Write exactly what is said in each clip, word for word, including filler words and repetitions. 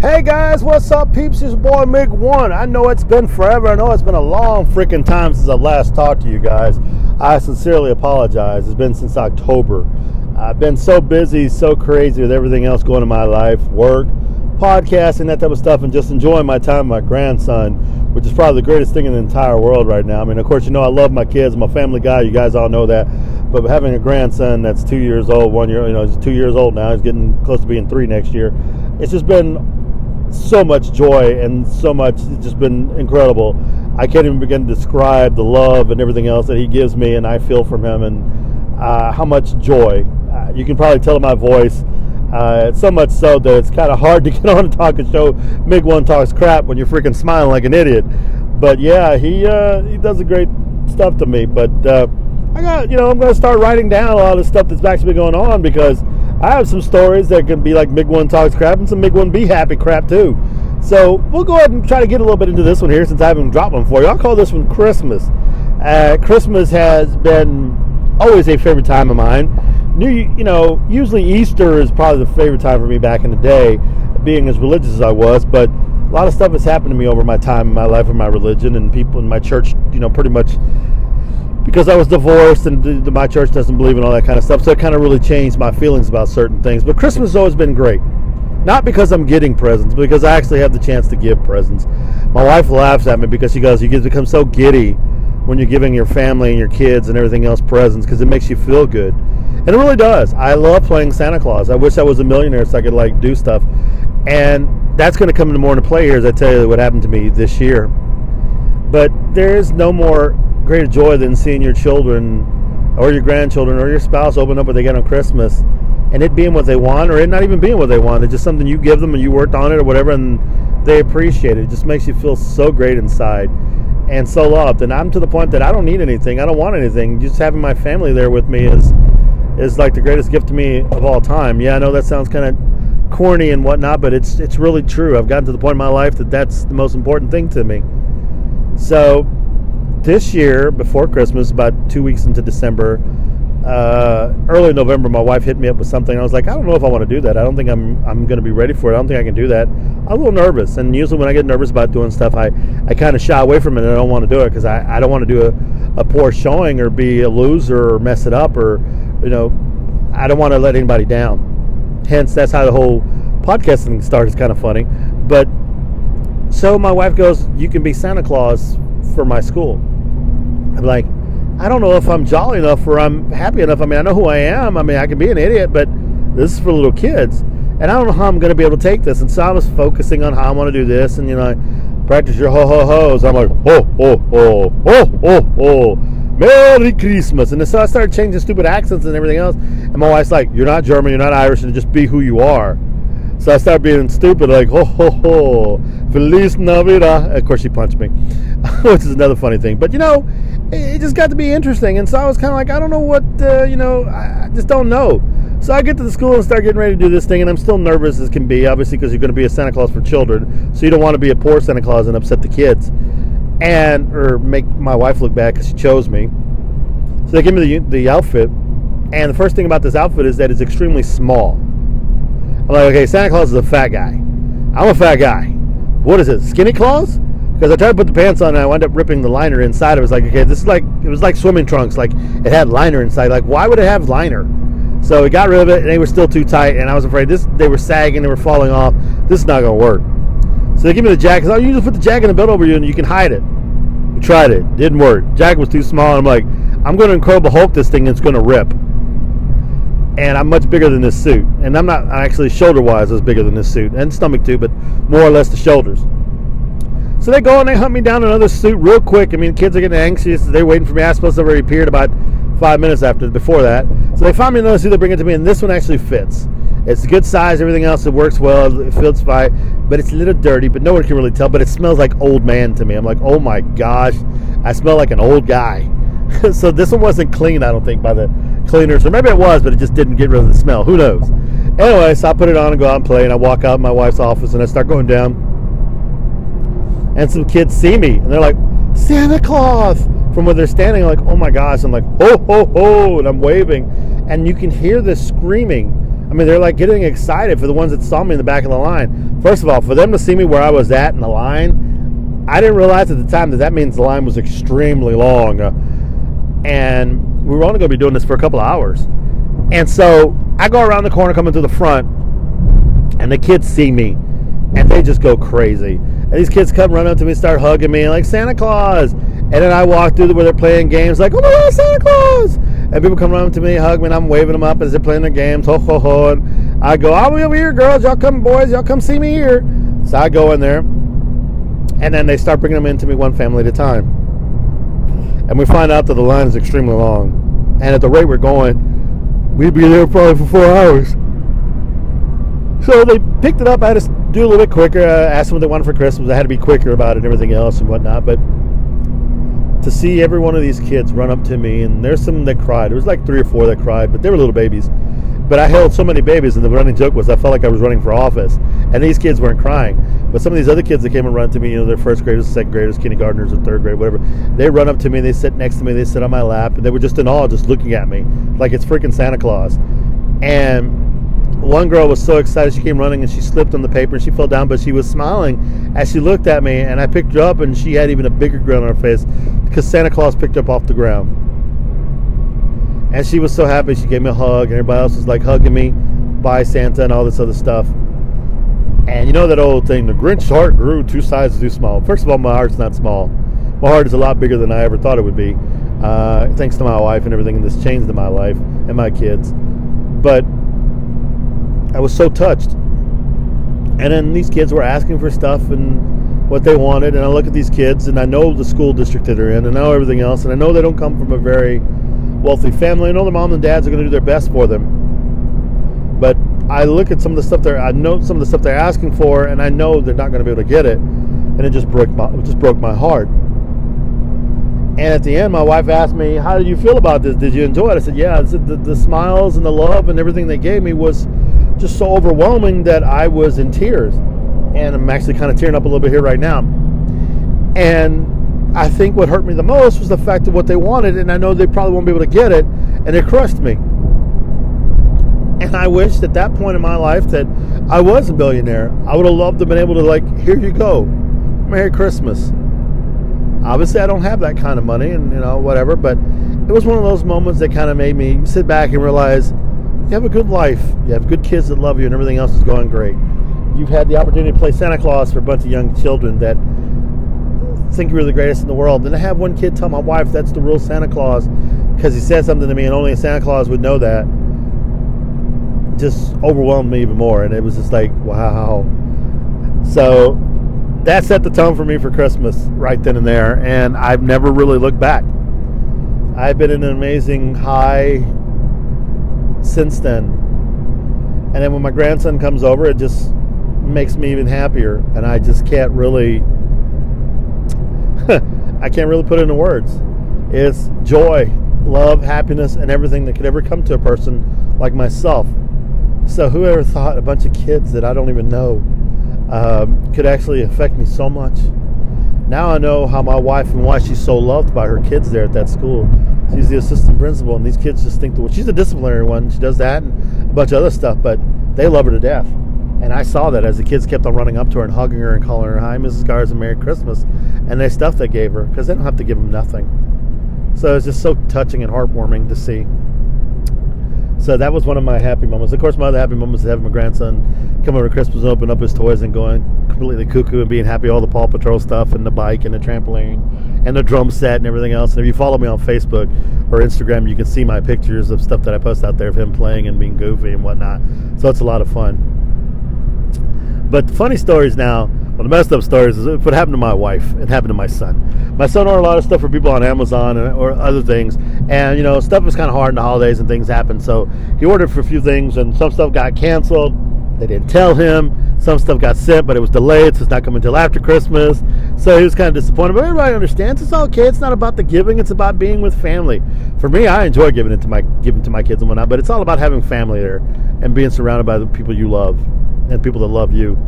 Hey guys, what's up peeps? It's your boy Mig one. I know it's been forever. I know it's been a long freaking time since I last talked to you guys. I sincerely apologize. It's been since October. I've been so busy, so crazy with everything else going on in my life, work, podcasting, that type of stuff, and just enjoying my time with my grandson, which is probably the greatest thing in the entire world right now. I mean, of course, you know I love my kids. I'm a family guy. You guys all know that. But having a grandson that's two years old, one year, you know, he's two years old now. He's getting close to being three next year. It's just been so much joy and so much, it's just been incredible. I can't even begin to describe the love and everything else that he gives me and I feel from him, and uh, how much joy. Uh, you can probably tell in my voice, uh, it's so much so that it's kind of hard to get on and talk and show Mig one talks crap when you're freaking smiling like an idiot. But yeah, he uh, he does the great stuff to me. But uh, I got, you know, I'm going to start writing down a lot of the stuff that's actually going on, because I have some stories that can be like Mig one Talks Crap and some Mig one Be Happy crap too. So we'll go ahead and try to get a little bit into this one here, since I haven't dropped one for you. I'll call this one Christmas. Uh, Christmas has been always a favorite time of mine. New, you know, usually Easter is probably the favorite time for me back in the day, being as religious as I was. But a lot of stuff has happened to me over my time in my life and my religion and people in my church, you know, pretty much. Because I was divorced and my church doesn't believe in all that kind of stuff. So it kind of really changed my feelings about certain things. But Christmas has always been great. Not because I'm getting presents, but because I actually have the chance to give presents. My wife laughs at me because she goes, you become so giddy when you're giving your family and your kids and everything else presents, because it makes you feel good. And it really does. I love playing Santa Claus. I wish I was a millionaire so I could like do stuff. And that's going to come into more into play here as I tell you what happened to me this year. But there is no more greater joy than seeing your children or your grandchildren or your spouse open up what they get on Christmas, and it being what they want, or it not even being what they want. It's just something you give them and you worked on it or whatever, and they appreciate it. It just makes you feel so great inside and so loved. And I'm to the point that I don't need anything. I don't want anything. Just having my family there with me is is like the greatest gift to me of all time. Yeah, I know that sounds kind of corny and whatnot, but it's it's really true. I've gotten to the point in my life that that's the most important thing to me. So this year, before Christmas, about two weeks into December, uh, early November, my wife hit me up with something. I was like, I don't know if I want to do that. I don't think I'm I'm going to be ready for it. I don't think I can do that. I'm a little nervous. And usually when I get nervous about doing stuff, I, I kind of shy away from it and I don't want to do it, because I, I don't want to do a, a poor showing or be a loser or mess it up, or, you know, I don't want to let anybody down. Hence, that's how the whole podcasting started. It's kind of funny. But so my wife goes, you can be Santa Claus for my school. I'm like, I don't know if I'm jolly enough or I'm happy enough. I mean, I know who I am. I mean, I can be an idiot, but this is for little kids. And I don't know how I'm going to be able to take this. And so I was focusing on how I want to do this. And, you know, I practice your ho-ho-hos. I'm like, ho, ho, ho, ho, ho, ho. Merry Christmas. And so I started changing stupid accents and everything else. And my wife's like, you're not German, you're not Irish, and just be who you are. So I started being stupid, like, ho, ho, ho, Feliz Navidad. Of course, she punched me, which is another funny thing. But, you know, it just got to be interesting. And so I was kind of like, I don't know what, uh, you know, I just don't know. So I get to the school and start getting ready to do this thing, and I'm still nervous as can be, obviously, because you're going to be a Santa Claus for children. So you don't want to be a poor Santa Claus and upset the kids and or make my wife look bad because she chose me. So they give me the, the outfit. And the first thing about this outfit is that it's extremely small. I'm like, okay, Santa Claus is a fat guy. I'm a fat guy. What is it, Skinny Claus? Because I tried to put the pants on and I wound up ripping the liner inside. I was like, okay, this is like, it was like swimming trunks. Like, it had liner inside. Like, why would it have liner? So we got rid of it, and they were still too tight, and I was afraid this. They were sagging, they were falling off. This is not going to work. So they give me the jacket. Oh, you just put the jacket in the bed over you, and you can hide it. We tried it. Didn't work. Jacket was too small. And I'm like, I'm going to Incredible Hulk this thing, and it's going to rip. And I'm much bigger than this suit. And I'm not, actually shoulder-wise, I was bigger than this suit. And stomach too, but more or less the shoulders. So they go and they hunt me down another suit real quick. I mean, kids are getting anxious. They're waiting for me. I suppose they already appeared about five minutes after, before that. So they find me another suit. They bring it to me. And this one actually fits. It's a good size. Everything else, it works well. It fits fine. But it's a little dirty. But no one can really tell. But it smells like old man to me. I'm like, oh my gosh. I smell like an old guy. So this one wasn't clean, I don't think, by the cleaners. Or maybe it was, but it just didn't get rid of the smell. Who knows? Anyway, so I put it on and go out and play. And I walk out of my wife's office, and I start going down. And some kids see me, and they're like, Santa Claus! From where they're standing, I'm like, oh my gosh. I'm like, ho, ho, ho. And I'm waving. And you can hear this screaming I mean, they're like getting excited for the ones that saw me in the back of the line. First of all, for them to see me where I was at in the line, I didn't realize at the time that that means the line was extremely long. Uh, and we were only going to be doing this for a couple of hours. And so I go around the corner coming through the front, and the kids see me, and they just go crazy. And these kids come running up to me and start hugging me, like, Santa Claus. And then I walk through where they're playing games, like, oh, my God, Santa Claus. And people come running to me, hug me, and I'm waving them up as they're playing their games. Ho, ho, ho. And I go, I'll be over here, girls. Y'all come, boys. Y'all come see me here. So I go in there, and then they start bringing them in to me one family at a time. And we find out that the line is extremely long. And at the rate we're going, we'd be there probably for four hours. So they picked it up. I had to do a little bit quicker. I asked them what they wanted for Christmas. I had to be quicker about it and everything else and whatnot. But to see every one of these kids run up to me, and there's some that cried. There was like three or four that cried, but they were little babies. But I held so many babies, and the running joke was I felt like I was running for office. And these kids weren't crying. But some of these other kids that came and run to me, you know, they're first graders, second graders, kindergartners, or third grade, whatever. They run up to me, and they sit next to me, they sit on my lap, and they were just in awe, just looking at me like it's freaking Santa Claus. And one girl was so excited she came running and she slipped on the paper and she fell down, but she was smiling as she looked at me, and I picked her up and she had even a bigger grin on her face because Santa Claus picked her up off the ground. And she was so happy she gave me a hug, and everybody else was like hugging me, bye Santa, and all this other stuff. And you know that old thing, the Grinch's heart grew two sizes too small. First of all, my heart's not small. My heart is a lot bigger than I ever thought it would be, uh, thanks to my wife and everything, and this changed in my life and my kids. But I was so touched. And then these kids were asking for stuff and what they wanted, and I look at these kids, and I know the school district that they're in, and I know everything else, and I know they don't come from a very wealthy family. I know their mom and dads are going to do their best for them, but I look at some of the stuff they're I know some of the stuff they're asking for, and I know they're not going to be able to get it, and it just broke my, it just broke my heart. And at the end, my wife asked me, how did you feel about this? Did you enjoy it? I said, yeah. I said, the, the smiles and the love and everything they gave me was just so overwhelming that I was in tears. And I'm actually kind of tearing up a little bit here right now. And I think what hurt me the most was the fact that what they wanted, and I know they probably won't be able to get it, and it crushed me. And I wished at that point in my life that I was a billionaire. I would have loved to have been able to, like, here you go, Merry Christmas. Obviously, I don't have that kind of money and, you know, whatever, but it was one of those moments that kind of made me sit back and realize you have a good life, you have good kids that love you, and everything else is going great. You've had the opportunity to play Santa Claus for a bunch of young children that think you're the greatest in the world. And I have one kid tell my wife that's the real Santa Claus because he said something to me, and only Santa Claus would know that. Just overwhelmed me even more, and it was just like, wow. So that set the tone for me for Christmas right then and there, and I've never really looked back. I've been in an amazing high since then. And then when my grandson comes over, it just makes me even happier, and I just can't really I can't really put it into words. It's joy, love, happiness, and everything that could ever come to a person like myself. So whoever thought a bunch of kids that I don't even know uh, could actually affect me so much. Now I know how my wife and why she's so loved by her kids there at that school. She's the assistant principal, and these kids just think that, well, she's a disciplinary one. She does that and a bunch of other stuff, but they love her to death. And I saw that as the kids kept on running up to her and hugging her and calling her, hi, Missus Garza, Merry Christmas, and the stuff they gave her, because they don't have to give them nothing. So it's just so touching and heartwarming to see. So that was one of my happy moments. Of course, my other happy moments is having my grandson come over to Christmas and open up his toys and going completely cuckoo and being happy, all the Paw Patrol stuff and the bike and the trampoline and the drum set and everything else. And if you follow me on Facebook or Instagram, you can see my pictures of stuff that I post out there of him playing and being goofy and whatnot. So it's a lot of fun. But the funny stories now, well, the messed up stories is what happened to my wife. It happened to my son. My son ordered a lot of stuff for people on Amazon or other things. And, you know, stuff was kind of hard in the holidays and things happened. So he ordered for a few things, and some stuff got canceled. They didn't tell him. Some stuff got sent, but it was delayed, so it's not coming until after Christmas. So he was kind of disappointed. But everybody understands it's okay. It's not about the giving. It's about being with family. For me, I enjoy giving it to my giving to my kids and whatnot. But it's all about having family there and being surrounded by the people you love and people that love you.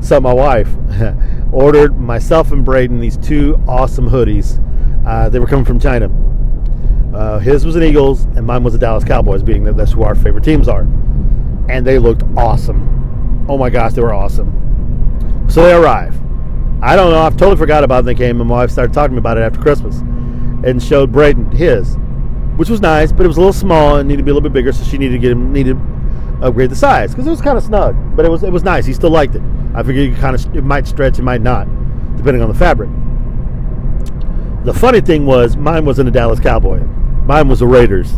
So my wife ordered myself and Braden these two awesome hoodies. Uh, they were coming from China. Uh, his was an Eagles, and mine was a Dallas Cowboys, being that that's who our favorite teams are. and they looked awesome. Oh my gosh, they were awesome. So they arrive. I don't know, I've totally forgot about it when they came, and my wife started talking about it after Christmas and showed Braden his, which was nice, but it was a little small and needed to be a little bit bigger, so she needed to get him, needed to upgrade the size because it was kind of snug, but it was it was nice. He still liked it. I figured you kind of, it might stretch, it might not, depending on the fabric. The funny thing was, mine wasn't a Dallas Cowboy. Mine was the Raiders.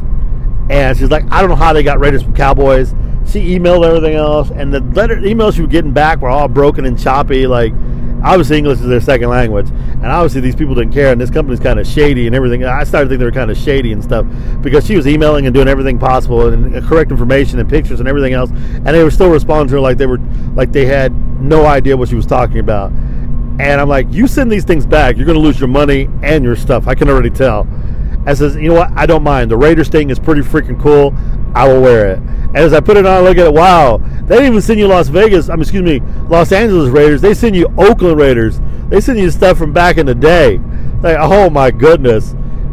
And she's like, I don't know how they got Raiders from Cowboys. She emailed everything else, and the letter emails she was getting back were all broken and choppy. Like, obviously English is their second language, and obviously these people didn't care, and this company's kind of shady and everything. I started thinking they were kind of shady and stuff, because she was emailing and doing everything possible and correct information and pictures and everything else, and they were still responding to her like they were, like they had no idea what she was talking about. And I'm like, you send these things back, you're going to lose your money and your stuff. I can already tell. I says, you know what? I don't mind. The Raiders thing is pretty freaking cool. I will wear it. And as I put it on, I look at it. Wow, they didn't even send you Las Vegas. I mean, excuse me, Los Angeles Raiders. They send you Oakland Raiders. They send you stuff from back in the day. Like, oh my goodness.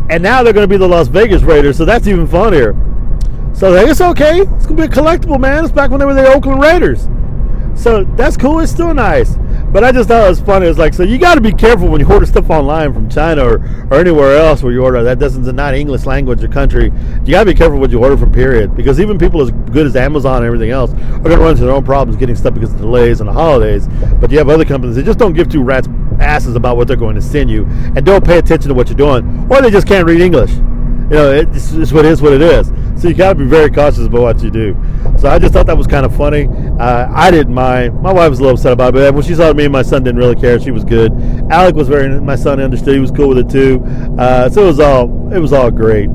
And now they're going to be the Las Vegas Raiders. So that's even funnier. So like, it's okay. It's going to be a collectible, man. It's back when they were the Oakland Raiders. So that's cool. It's still nice. But I just thought it was funny. It's like, so you got to be careful when you order stuff online from China or, or anywhere else where you order that doesn't not English language or country. You got to be careful what you order from, period. Because even people as good as Amazon and everything else are going to run into their own problems getting stuff because of delays and the holidays. But you have other companies that just don't give two rats' asses about what they're going to send you and don't pay attention to what you're doing, or they just can't read English. You know, it's, it's what it is what it is. So you got to be very cautious about what you do. So I just thought that was kind of funny. Uh, I didn't mind. My wife was a little upset about it, but when she saw me and my son didn't really care, she was good. Alec was very, my son understood. He was cool with it too. Uh, so it was all, it was all great.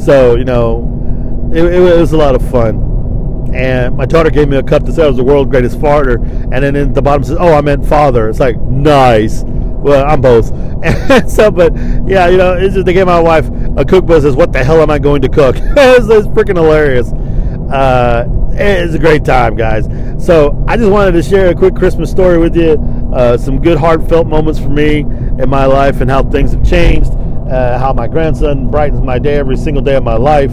So, you know, it, it was a lot of fun. And my daughter gave me a cup that said I was the world's greatest farter. And then in the bottom says, oh, I meant father. It's like, nice. Well, I'm both. And so, but yeah, you know, it's just, they gave my wife a cookbook that says, what the hell am I going to cook? it's, it's freaking hilarious. Uh, it's a great time, guys. So I just wanted to share a quick Christmas story with you. Uh, some good heartfelt moments for me in my life and how things have changed. Uh, how my grandson brightens my day every single day of my life.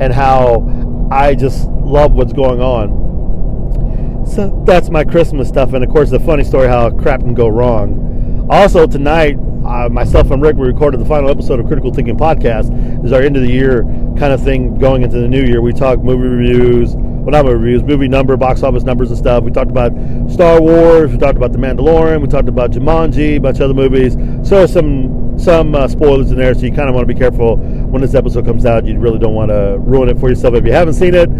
And how I just love what's going on. So that's my Christmas stuff. And of course, the funny story how crap can go wrong. Also tonight, uh, myself and Rick, we recorded the final episode of Critical Thinking Podcast. This is our end of the year kind of thing going into the new year. We talk movie reviews, well not movie reviews, movie number, box office numbers and stuff. We talked about Star Wars, we talked about The Mandalorian, we talked about Jumanji, a bunch of other movies. So there's some, some uh, spoilers in there, so you kind of want to be careful when this episode comes out. You really don't want to ruin it for yourself if you haven't seen it.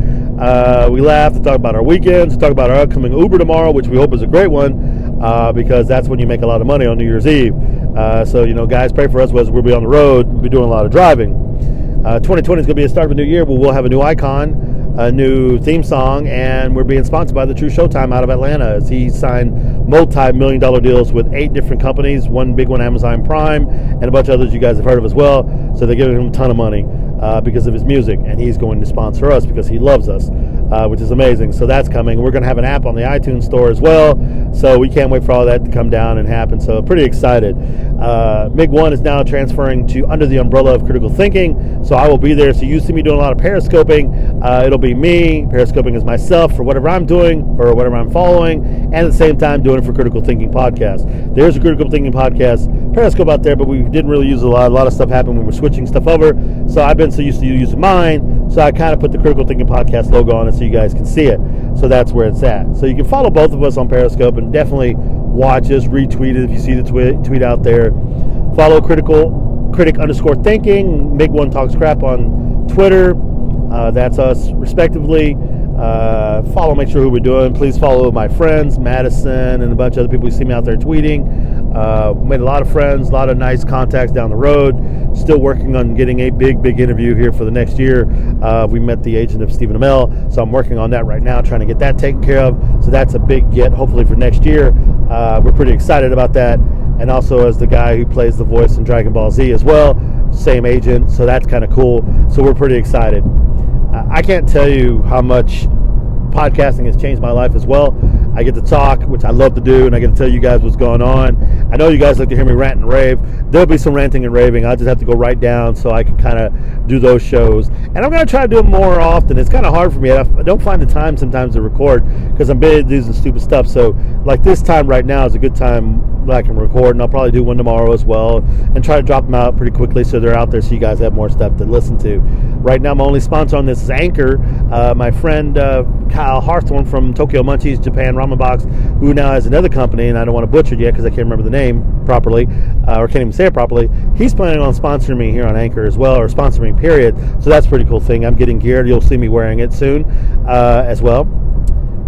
Uh, we laughed to talk about our weekends, to talk about our upcoming Uber tomorrow, which we hope is a great one. Uh, because that's when you make a lot of money on New Year's Eve. Uh, so, you know, guys, pray for us as we'll be on the road. We'll be doing a lot of driving. Uh, twenty twenty is going to be the start of a new year, but we'll have a new icon, a new theme song, and we're being sponsored by the True Showtime out of Atlanta, as he signed multi-million dollar deals with eight different companies, one big one, Amazon Prime, and a bunch of others you guys have heard of as well. So they're giving him a ton of money uh, because of his music, and he's going to sponsor us because he loves us. Uh, which is amazing. So that's coming. We're going to have an app on the iTunes store as well. So we can't wait for all that to come down and happen. So pretty excited. Uh, Mig one is now transferring to under the umbrella of Critical Thinking. So I will be there. So you see me doing a lot of periscoping. Uh, it'll be me. Periscoping is myself for whatever I'm doing or whatever I'm following. And at the same time doing it for Critical Thinking Podcast. There's a Critical Thinking Podcast Periscope out there, but we didn't really use a lot. A lot of stuff happened when we were switching stuff over. So I've been so used to using mine. So I kind of put the Critical Thinking Podcast logo on it. You guys can see it, so that's where it's at. So you can follow both of us on Periscope and definitely watch us, retweet it if you see the tweet tweet out there. Follow critical critic underscore thinking, Mig one Talks Crap on Twitter. Uh, that's us respectively. Uh, follow, make sure who we're doing. Please follow my friends, Madison and a bunch of other people. You see me out there tweeting. Uh, made a lot of friends, a lot of nice contacts down the road. Still working on getting a big, big interview here for the next year. Uh, we met the agent of Stephen Amell, so I'm working on that right now, trying to get that taken care of. So that's a big get, hopefully for next year. Uh, we're pretty excited about that. And also as the guy who plays the voice in Dragon Ball Z as well, same agent. So that's kind of cool. So we're pretty excited. Uh, I can't tell you how much podcasting has changed my life as well. I get to talk, which I love to do, and I get to tell you guys what's going on. I know you guys like to hear me rant and rave. There'll be some ranting and raving. I just have to go right down so I can kind of do those shows. And I'm going to try to do them more often. It's kind of hard for me. I don't find the time sometimes to record because I'm busy doing some stupid stuff. So like this time right now is a good time that I can record, and I'll probably do one tomorrow as well and try to drop them out pretty quickly so they're out there so you guys have more stuff to listen to. Right now, my only sponsor on this is Anchor. Uh, my friend uh, Kyle Hawthorne from Tokyo Munchies, Japan Ramen Box, who now has another company, and I don't want to butcher it yet because I can't remember the name properly, uh, or can't even say it properly. He's planning on sponsoring me here on Anchor as well, or sponsoring me, period. So that's a pretty cool thing. I'm getting geared. You'll see me wearing it soon uh, as well.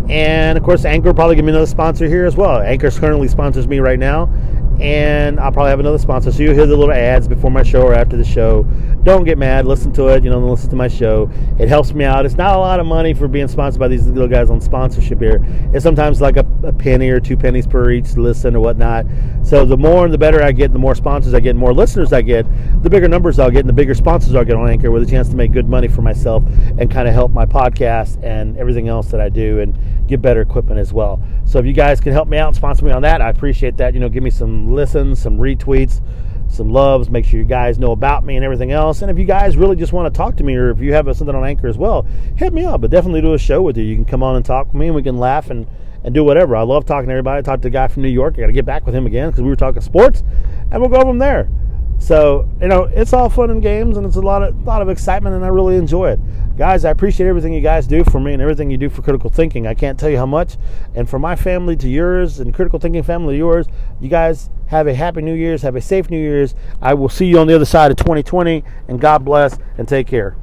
And, of course, Anchor will probably give me another sponsor here as well. Anchor currently sponsors me right now, and I'll probably have another sponsor. So you'll hear the little ads before my show or after the show. Don't get mad. Listen to it. You know, listen to my show. It helps me out. It's not a lot of money for being sponsored by these little guys on sponsorship here. It's sometimes like a, a penny or two pennies per each listen or whatnot. So the more and the better I get, the more sponsors I get, the more listeners I get, the bigger numbers I'll get, and the bigger sponsors I'll get on Anchor with a chance to make good money for myself and kind of help my podcast and everything else that I do and get better equipment as well. So if you guys can help me out and sponsor me on that, I appreciate that. You know, give me some listens, some retweets, some loves. Make sure you guys know about me and everything else. And if you guys really just want to talk to me, or if you have something on Anchor as well, hit me up. But definitely do a show with you. You can come on and talk with me, and we can laugh and, and do whatever. I love talking to everybody. I talked to a guy from New York. I got to get back with him again because we were talking sports, and we'll go from there. So, you know, it's all fun and games, and it's a lot of lot of excitement, and I really enjoy it. Guys, I appreciate everything you guys do for me and everything you do for Critical Thinking. I can't tell you how much. And from my family to yours, and Critical Thinking family to yours, you guys have a happy New Year's. Have a safe New Year's. I will see you on the other side of twenty twenty, and God bless, and take care.